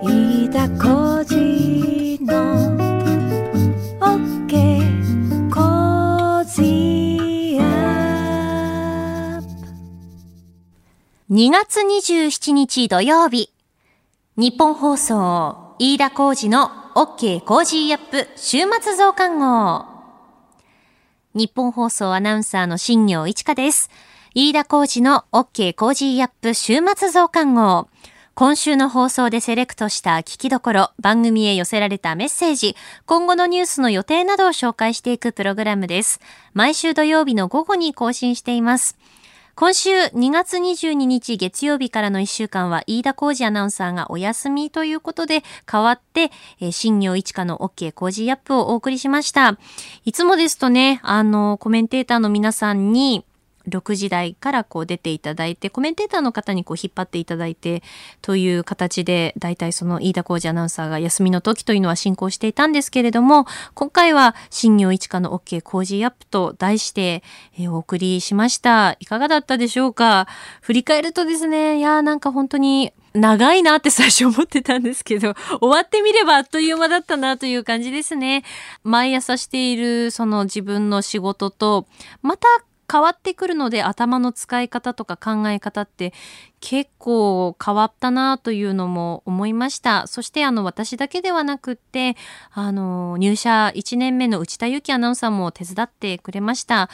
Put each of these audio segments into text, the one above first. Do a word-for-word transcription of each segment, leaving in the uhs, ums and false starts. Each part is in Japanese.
飯田浩司のOK! Cozy up! にがつにじゅうしちにち土曜日、日本放送飯田浩司の OK! Cozy up! 週末増刊号。日本放送アナウンサーの新業一華です。飯田浩司の OK! Cozy up! 週末増刊号。今週の放送でセレクトした聞きどころ、番組へ寄せられたメッセージ、今後のニュースの予定などを紹介していくプログラムです。毎週土曜日の午後に更新しています。今週にがつにじゅうににち月曜日からのいっしゅうかんは飯田浩司アナウンサーがお休みということで、代わって、えー、新業一華の OK! Cozy up! をお送りしました。いつもですとね、あの、コメンテーターの皆さんに、ろくじ台からこう出ていただいて、コメンテーターの方にこう引っ張っていただいてという形で、だいたいその飯田浩司アナウンサーが休みの時というのは進行していたんですけれども、今回は新業一華の OK! Cozy up! と題してお送りしました。いかがだったでしょうか？振り返るとですね、いやーなんか本当に長いなって最初思ってたんですけど、終わってみればあっという間だったなという感じですね。毎朝しているその自分の仕事と、また変わってくるので、頭の使い方とか考え方って結構変わったなというのも思いました。そしてあの私だけではなくって、あの入社いちねんめの内田有紀アナウンサーも手伝ってくれました。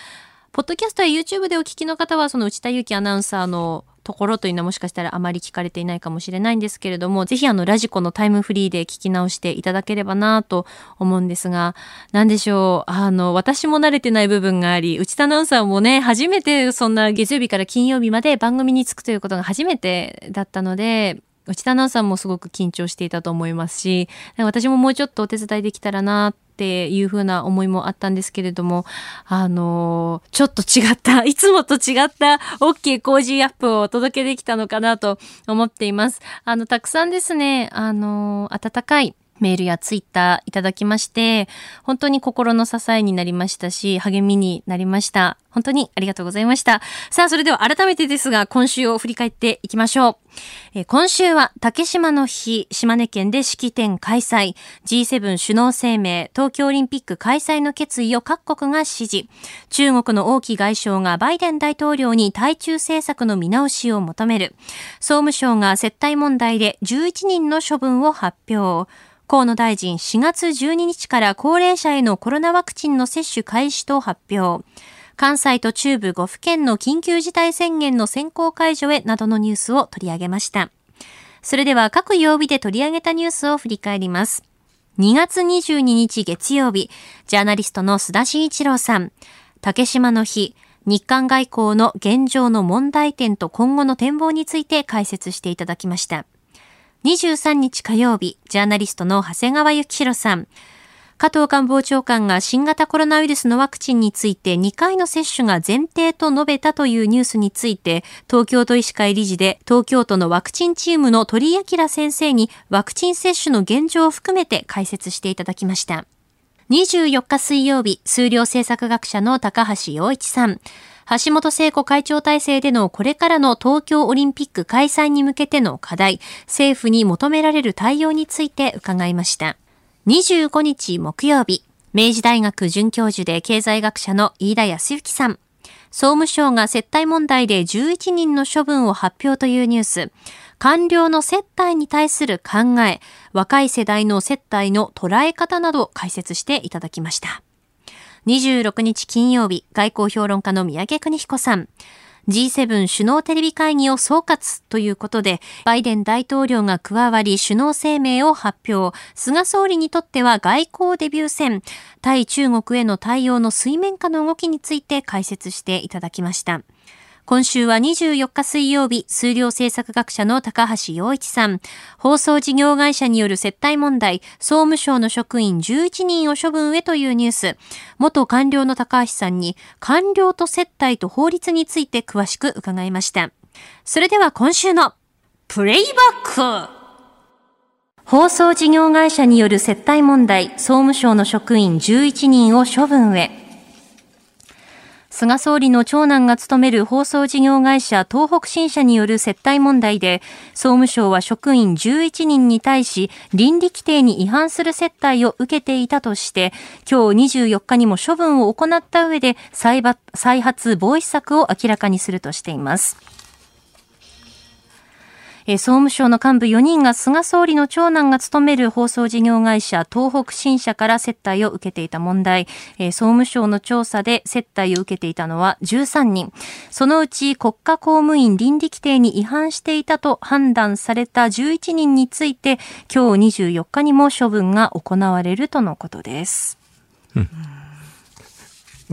ポッドキャストや YouTube でお聞きの方はその内田有紀アナウンサーのところというのはもしかしたらあまり聞かれていないかもしれないんですけれども、ぜひあのラジコのタイムフリーで聞き直していただければなと思うんですが、なんでしょう、あの私も慣れてない部分があり、内田アナウンサーもね、初めてそんな月曜日から金曜日まで番組に着くということが初めてだったので、内田アナウンサーもすごく緊張していたと思いますし、私ももうちょっとお手伝いできたらなっていうふうな思いもあったんですけれども、あのちょっと違った、いつもと違った OK! Cozy up! をお届けできたのかなと思っています。あのたくさんですね、あの温かいメールやツイッターいただきまして、本当に心の支えになりましたし、励みになりました。本当にありがとうございました。さあ、それでは改めてですが、今週を振り返っていきましょう。えー、今週は竹島の日、島根県で式典開催、ジーセブン 首脳声明、東京オリンピック開催の決意を各国が支持、中国の王毅外相がバイデン大統領に対中政策の見直しを求める、総務省が接待問題でじゅういちにんの処分を発表、河野大臣しがつじゅうににちから高齢者へのコロナワクチンの接種開始と発表、関西と中部ごふけんの緊急事態宣言の先行解除へなどのニュースを取り上げました。それでは各曜日で取り上げたニュースを振り返ります。にがつにじゅうににち月曜日、ジャーナリストの須田慎一郎さん、竹島の日、日韓外交の現状の問題点と今後の展望について解説していただきました。にじゅうさんにち火曜日、ジャーナリストの長谷川幸宏さん。加藤官房長官が新型コロナウイルスのワクチンについてにかいの接種が前提と述べたというニュースについて、東京都医師会理事で東京都のワクチンチームの鳥居明先生にワクチン接種の現状を含めて解説していただきました。にじゅうよっか水曜日、数量政策学者の高橋洋一さん。橋本聖子会長体制でのこれからの東京オリンピック開催に向けての課題、政府に求められる対応について伺いました。にじゅうごにち木曜日、明治大学准教授で経済学者の飯田康之さん。総務省が接待問題でじゅういちにんの処分を発表というニュース、官僚の接待に対する考え、若い世代の接待の捉え方など解説していただきました。にじゅうろくにち金曜日、外交評論家の宮家邦彦さん。ジーセブン 首脳テレビ会議を総括ということで、バイデン大統領が加わり首脳声明を発表。菅総理にとっては外交デビュー戦、対中国への対応の水面下の動きについて解説していただきました。今週はにじゅうよっか水曜日、数量政策学者の高橋洋一さん。放送事業会社による接待問題、総務省の職員じゅういちにんを処分へというニュース、元官僚の高橋さんに官僚と接待と法律について詳しく伺いました。それでは今週のプレイバック。放送事業会社による接待問題、総務省の職員じゅういちにんを処分へ。菅総理の長男が勤める放送事業会社東北新社による接待問題で、総務省は職員じゅういちにんに対し倫理規定に違反する接待を受けていたとして、今日にじゅうよっかにも処分を行った上で再発防止策を明らかにするとしています。総務省の幹部よにんが菅総理の長男が務める放送事業会社東北新社から接待を受けていた問題、総務省の調査で接待を受けていたのはじゅうさんにん、そのうち国家公務員倫理規定に違反していたと判断されたじゅういちにんについて、今日にじゅうよっかにも処分が行われるとのことです。うん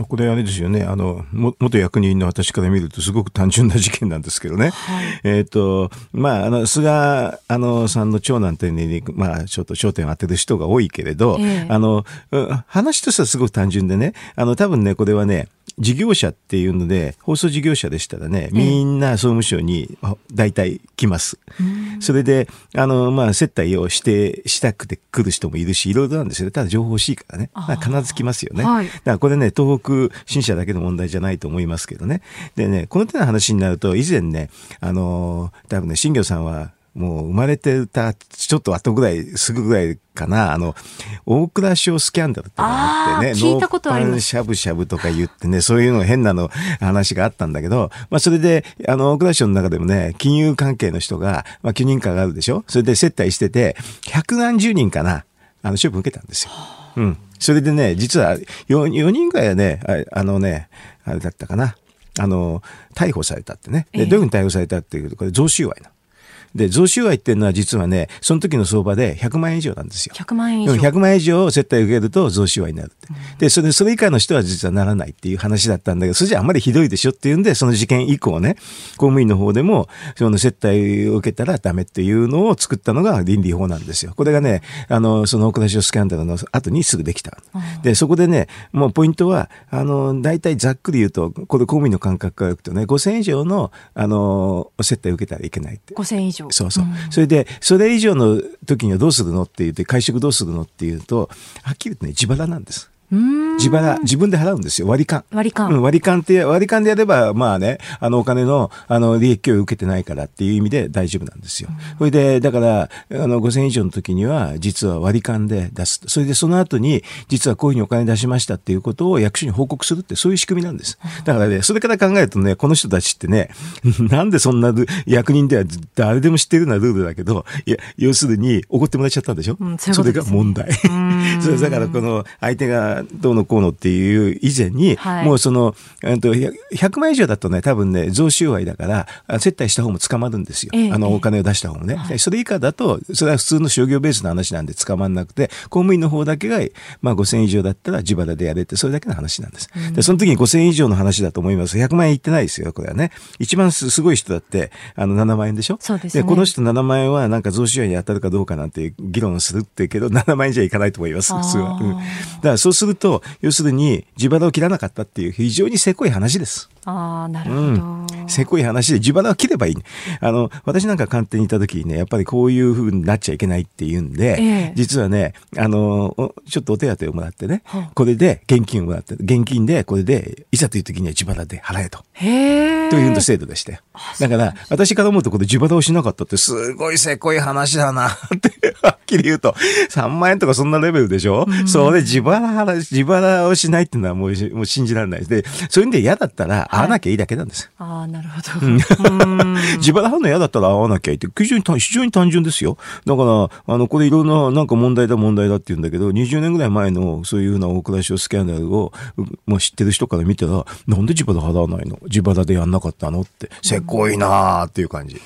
これあれですよね、あの元役人の私から見るとすごく単純な事件なんですけどね、はい、えっとまああの菅あのさんの長男というのに、まあ、ちょっと焦点を当てる人が多いけれど、えー、あの話としてはすごく単純でね、あの多分ねこれはね事業者っていうので放送事業者でしたらね、みんな総務省に大体来ます、うん、それであの、まあ、接待をしてしたくて来る人もいるしいろいろなんですよ。ただ情報欲しいからね、から必ず来ますよね、はい、だからこれね東北新社だけの問題じゃないと思いますけどね。でねこの手の話になると以前ねあの多分ね新行さんはもう生まれてたちょっと後ぐらいすぐぐらいかな、あの大蔵省スキャンダルってのがあってね、聞いたことあります。ノーパンしゃぶしゃぶとか言ってね、そういうの変なの話があったんだけど、まあそれであの大蔵省の中でもね金融関係の人がまあ許認可があるでしょ。それで接待してて百何十人かなあの処分受けたんですよ。うん。それでね実は よにんぐらいはねあのねあれだったかなあの逮捕されたってね。でどういうふうに逮捕されたっていうとこれ贈収賄な。で贈収賄っていうのは実はねその時の相場でひゃくまんえん以上なんですよ。ひゃくまんえん以上ひゃくまんえん以上接待を受けると贈収賄になるって、うん、でそれそれ以下の人は実はならないっていう話だったんだけど、それじゃあまりひどいでしょっていうんで、その事件以降ね公務員の方でもその接待を受けたらダメっていうのを作ったのが倫理法なんですよ。これがねあのその大蔵省スキャンダルの後にすぐできた、うん、でそこでねもうポイントはあの大体ざっくり言うとこれ公務員の感覚からいくとねごせんえん以上のあの接待を受けたらいけないってごせんえん以上そうそう、うん、それでそれ以上の時にはどうするのって言って会食どうするのっていうとはっきり言ってね自腹なんです。自腹自分で払うんですよ。割り勘割り勘、うん、割り勘って割り勘でやればまあねあのお金のあの利益を受けてないからっていう意味で大丈夫なんですよ。それでだからあのごせんえん以上の時には実は割り勘で出す。それでその後に実はこういうふうにお金出しましたっていうことを役所に報告するってそういう仕組みなんです。だからねそれから考えるとねこの人たちってねなんでそんな役人では誰でも知ってるようなルールだけどいや要するに怒ってもらっちゃったんでしょ、うん、そういうことですね。それが問題それだからこの相手がどうのこうのっていう以前に、はい、もうそのひゃくまん以上だとね多分ね贈収賄だから接待した方も捕まるんですよ、ええ、あのお金を出した方もね、はい、それ以下だとそれは普通の商業ベースの話なんで捕まんなくて公務員の方だけが、まあ、ごせん以上だったら自腹でやれってそれだけの話なんです、うん、でその時にごせん以上の話だと思います。ひゃくまんえんいってないですよこれはね。一番すごい人だってあのななまんえんでしょ。そうですね。でこの人ななまんえんはなんか贈収賄に当たるかどうかなんて議論するってけどななまんえんじゃいかないと思います。すごい、うん、だからそうすると要するに自腹を切らなかったっていう非常にせこい話です。ああなるほど、うん、せこい話で自腹を切ればいい。あの私なんか官邸にいた時にねやっぱりこういうふうになっちゃいけないっていうんで、ええ、実はねあのちょっとお手当をもらってねこれで現金をもらって現金でこれでいざという時には自腹で払えとへという制度でしてだから私から思うとこれ自腹をしなかったってすごいせこい話だなってはっきり言うとさんまんえんとかそんなレベルでしょ、うん、それ自腹払自腹をしないっていうのはもう、もう信じられないです。で、そういうんで嫌だったら会わなきゃいいだけなんです。はい、ああ、なるほど。自腹払うの嫌だったら会わなきゃいいって非常に、非常に単純ですよ。だから、あの、これいろんな、なんか問題だ問題だって言うんだけど、にじゅうねんぐらい前のそういうふうな大蔵省スキャンダルを、まあ、知ってる人から見たら、なんで自腹払わないの？自腹でやんなかったのって、せこいなーっていう感じ。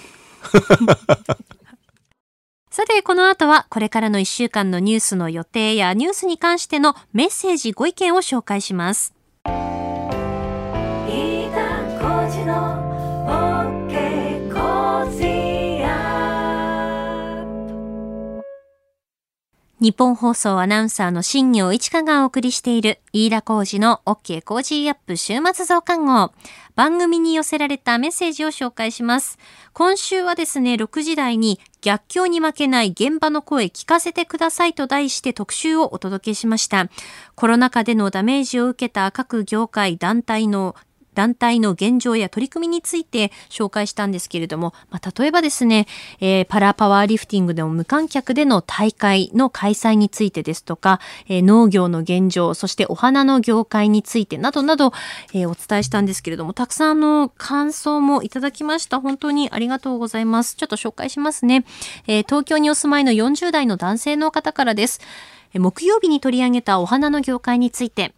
さて、この後はこれからのいっしゅうかんのニュースの予定やニュースに関してのメッセージご意見を紹介します。飯田浩司の OK! Cozy up! 日本放送アナウンサーの新業一華がお送りしている飯田浩司の OK! Cozy up! 週末増刊号。番組に寄せられたメッセージを紹介します。今週はですね、ろくじ台に逆境に負けない現場の声聞かせてくださいと題して特集をお届けしました。コロナ禍でのダメージを受けた各業界団体の団体の現状や取り組みについて紹介したんですけれども、まあ、例えばですね、えー、パラパワーリフティングでも無観客での大会の開催についてですとか、えー、農業の現状、そしてお花の業界についてなどなど、えー、お伝えしたんですけれども、たくさんの感想もいただきました。本当にありがとうございます。ちょっと紹介しますね。えー、東京にお住まいのよんじゅう代の男性の方からです。木曜日に取り上げたお花の業界について、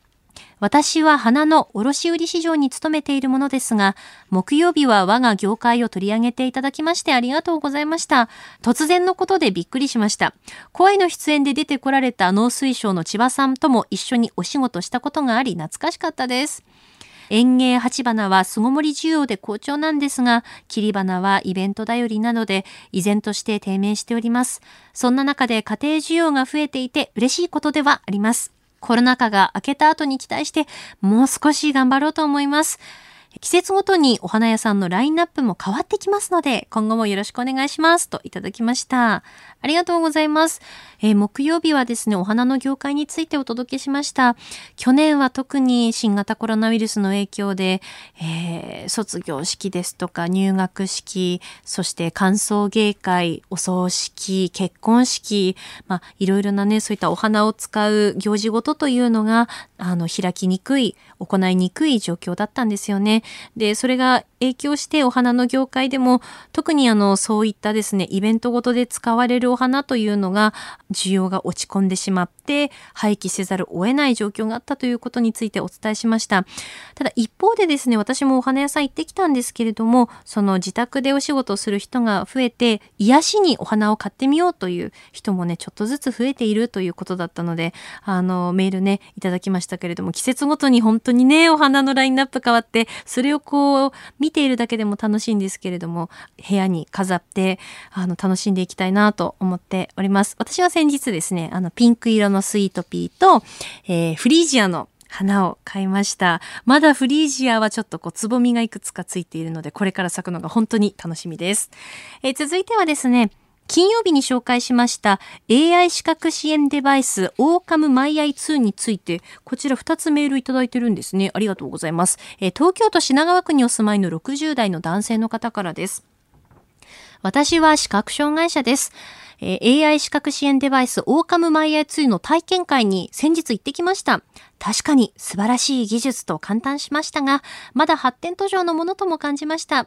私は花の卸売市場に勤めているものですが、木曜日は我が業界を取り上げていただきましてありがとうございました。突然のことでびっくりしました。声の出演で出てこられた農水省の千葉さんとも一緒にお仕事したことがあり、懐かしかったです。園芸鉢花は巣ごもり需要で好調なんですが、切り花はイベント頼りなので依然として低迷しております。そんな中で家庭需要が増えていて嬉しいことではあります。コロナ禍が明けた後に期待して、もう少し頑張ろうと思います。季節ごとにお花屋さんのラインナップも変わってきますので、今後もよろしくお願いしますといただきました。ありがとうございます。えー、木曜日はですね、お花の業界についてお届けしました。去年は特に新型コロナウイルスの影響で、えー、卒業式ですとか入学式、そして歓送迎会、お葬式、結婚式、まあいろいろなね、そういったお花を使う行事ごとというのが、あの開きにくい、行いにくい状況だったんですよね。で、それが影響してお花の業界でも特にあのそういったですね、イベントごとで使われるお花というのが需要が落ち込んでしまって廃棄せざるを得ない状況があったということについてお伝えしました。ただ一方でですね、私もお花屋さん行ってきたんですけれども、その自宅でお仕事をする人が増えて、癒しにお花を買ってみようという人もね、ちょっとずつ増えているということだったので、あのメールね、いただきましたけれども、季節ごとに本当にね、お花のラインナップ変わって、それをこう見ているだけでも楽しいんですけれども、部屋に飾ってあの楽しんでいきたいなと思っております。私は先日ですね、あのピンク色のスイートピーと、えー、フリージアの花を買いました。まだフリージアはちょっとこうつぼみがいくつかついているので、これから咲くのが本当に楽しみです。えー、続いてはですね、金曜日に紹介しました エーアイ 視覚支援デバイス OrCam MyEye ツーについて、こちらふたつメールいただいてるんですね。ありがとうございます。えー、東京都品川区にお住まいのろくじゅう代の男性の方からです。私は視覚障害者です。えー、エーアイ 視覚支援デバイス OrCam MyEye ツーの体験会に先日行ってきました。確かに素晴らしい技術と感嘆しましたが、まだ発展途上のものとも感じました。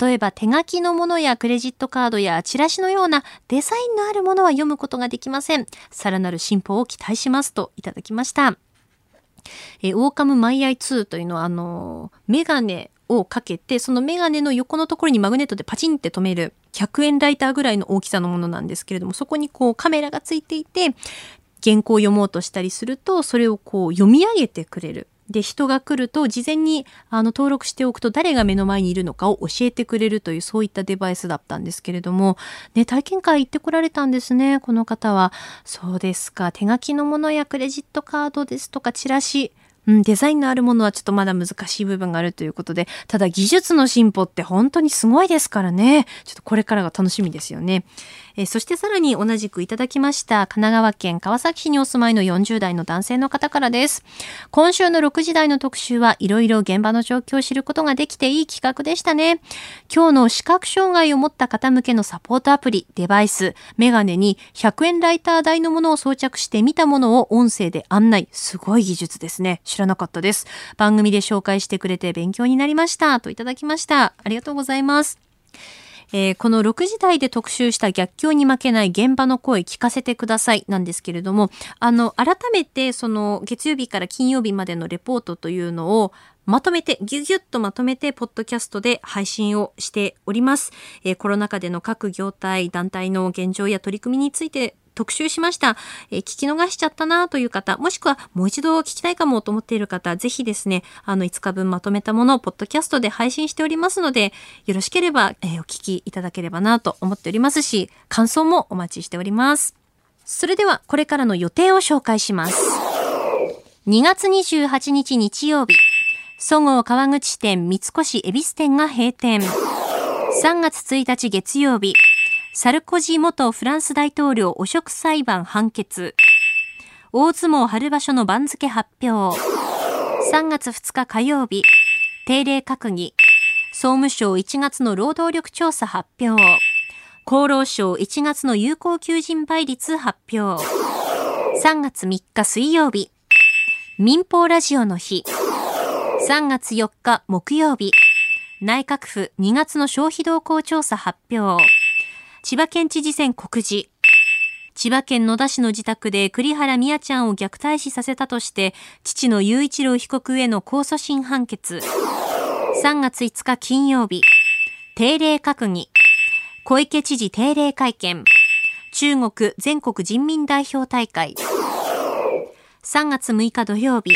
例えば手書きのものやクレジットカードやチラシのようなデザインのあるものは読むことができません。さらなる進歩を期待しますといただきました。えー、OrCam MyEye ツーというのはあのー、メガネをかけて、そのメガネの横のところにマグネットでパチンって止めるひゃくえんライターぐらいの大きさのものなんですけれども、そこにこうカメラがついていて、原稿を読もうとしたりすると、それをこう読み上げてくれる。で、人が来ると事前にあの登録しておくと誰が目の前にいるのかを教えてくれるという、そういったデバイスだったんですけれども、ね、体験会行ってこられたんですね、この方は。そうですか。手書きのものやクレジットカードですとかチラシ、うん、デザインのあるものはちょっとまだ難しい部分があるということで、ただ技術の進歩って本当にすごいですからね。ちょっとこれからが楽しみですよね。えー、そしてさらに同じくいただきました神奈川県川崎市にお住まいのよんじゅう代の男性の方からです。今週のろくじ台の特集はいろいろ現場の状況を知ることができていい企画でしたね。今日の視覚障害を持った方向けのサポートアプリ、デバイス、メガネにひゃくえんライター台のものを装着して見たものを音声で案内。すごい技術ですね。知らなかったです。番組で紹介してくれて勉強になりましたといただきました。ありがとうございます。えー、このろくじ台で特集した逆境に負けない現場の声聞かせてくださいなんですけれども、あの改めてその月曜日から金曜日までのレポートというのをまとめて、ギュギュッとまとめてポッドキャストで配信をしております。えー、コロナ禍での各業態団体の現状や取り組みについて特集しました。えー、聞き逃しちゃったなという方、もしくはもう一度聞きたいかもと思っている方、ぜひですね、あのいつかぶんまとめたものをポッドキャストで配信しておりますので、よろしければ、えー、お聞きいただければなと思っておりますし、感想もお待ちしております。それではこれからの予定を紹介します。にがつにじゅうはちにち日曜日、そごう川口支店、三越恵比寿店が閉店。さんがつついたち月曜日、サルコジ元フランス大統領汚職裁判判決。大相撲春場所の番付発表。さんがつふつか火曜日、定例閣議。総務省いちがつの労働力調査発表。厚労省いちがつの有効求人倍率発表。さんがつみっか水曜日、民放ラジオの日。さんがつよっか木曜日、内閣府にがつの消費動向調査発表。千葉県知事選告示。千葉県野田市の自宅で栗原美也ちゃんを虐待死させたとして父の雄一郎被告への控訴審判決。さんがついつか金曜日、定例閣議。小池知事定例会見。中国全国人民代表大会。さんがつむいか土曜日、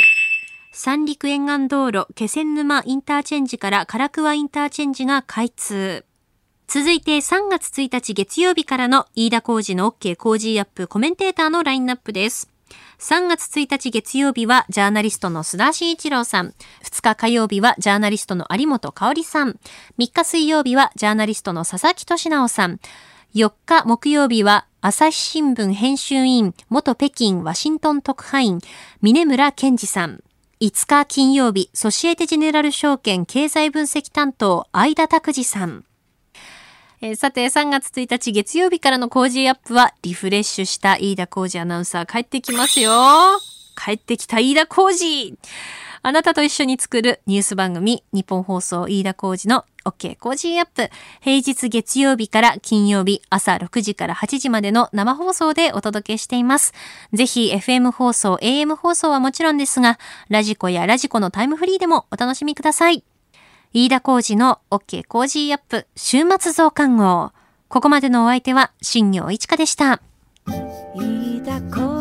三陸沿岸道路気仙沼インターチェンジから唐桑インターチェンジが開通。続いてさんがつついたち月曜日からの飯田浩二の OK! Cozy up! コメンテーターのラインナップです。さんがつついたち月曜日はジャーナリストの須田慎一郎さん、ふつか火曜日はジャーナリストの有本香里さん、みっか水曜日はジャーナリストの佐々木俊直さん、よっか木曜日は朝日新聞編集委員元北京ワシントン特派員峰村健二さん、いつか金曜日ソシエテジェネラル証券経済分析担当相田拓司さん。えー、さてさんがつついたち月曜日からのコージーアップはリフレッシュした飯田浩二アナウンサー帰ってきますよ。帰ってきた飯田浩二、あなたと一緒に作るニュース番組、日本放送飯田浩二の OK コージーアップ、平日月曜日から金曜日朝ろくじからはちじまでの生放送でお届けしています。ぜひ エフエム 放送 エーエム 放送はもちろんですが、ラジコやラジコのタイムフリーでもお楽しみください。飯田浩二の OK コージーアップ週末増刊号。ここまでのお相手は新業一華でした。飯田浩二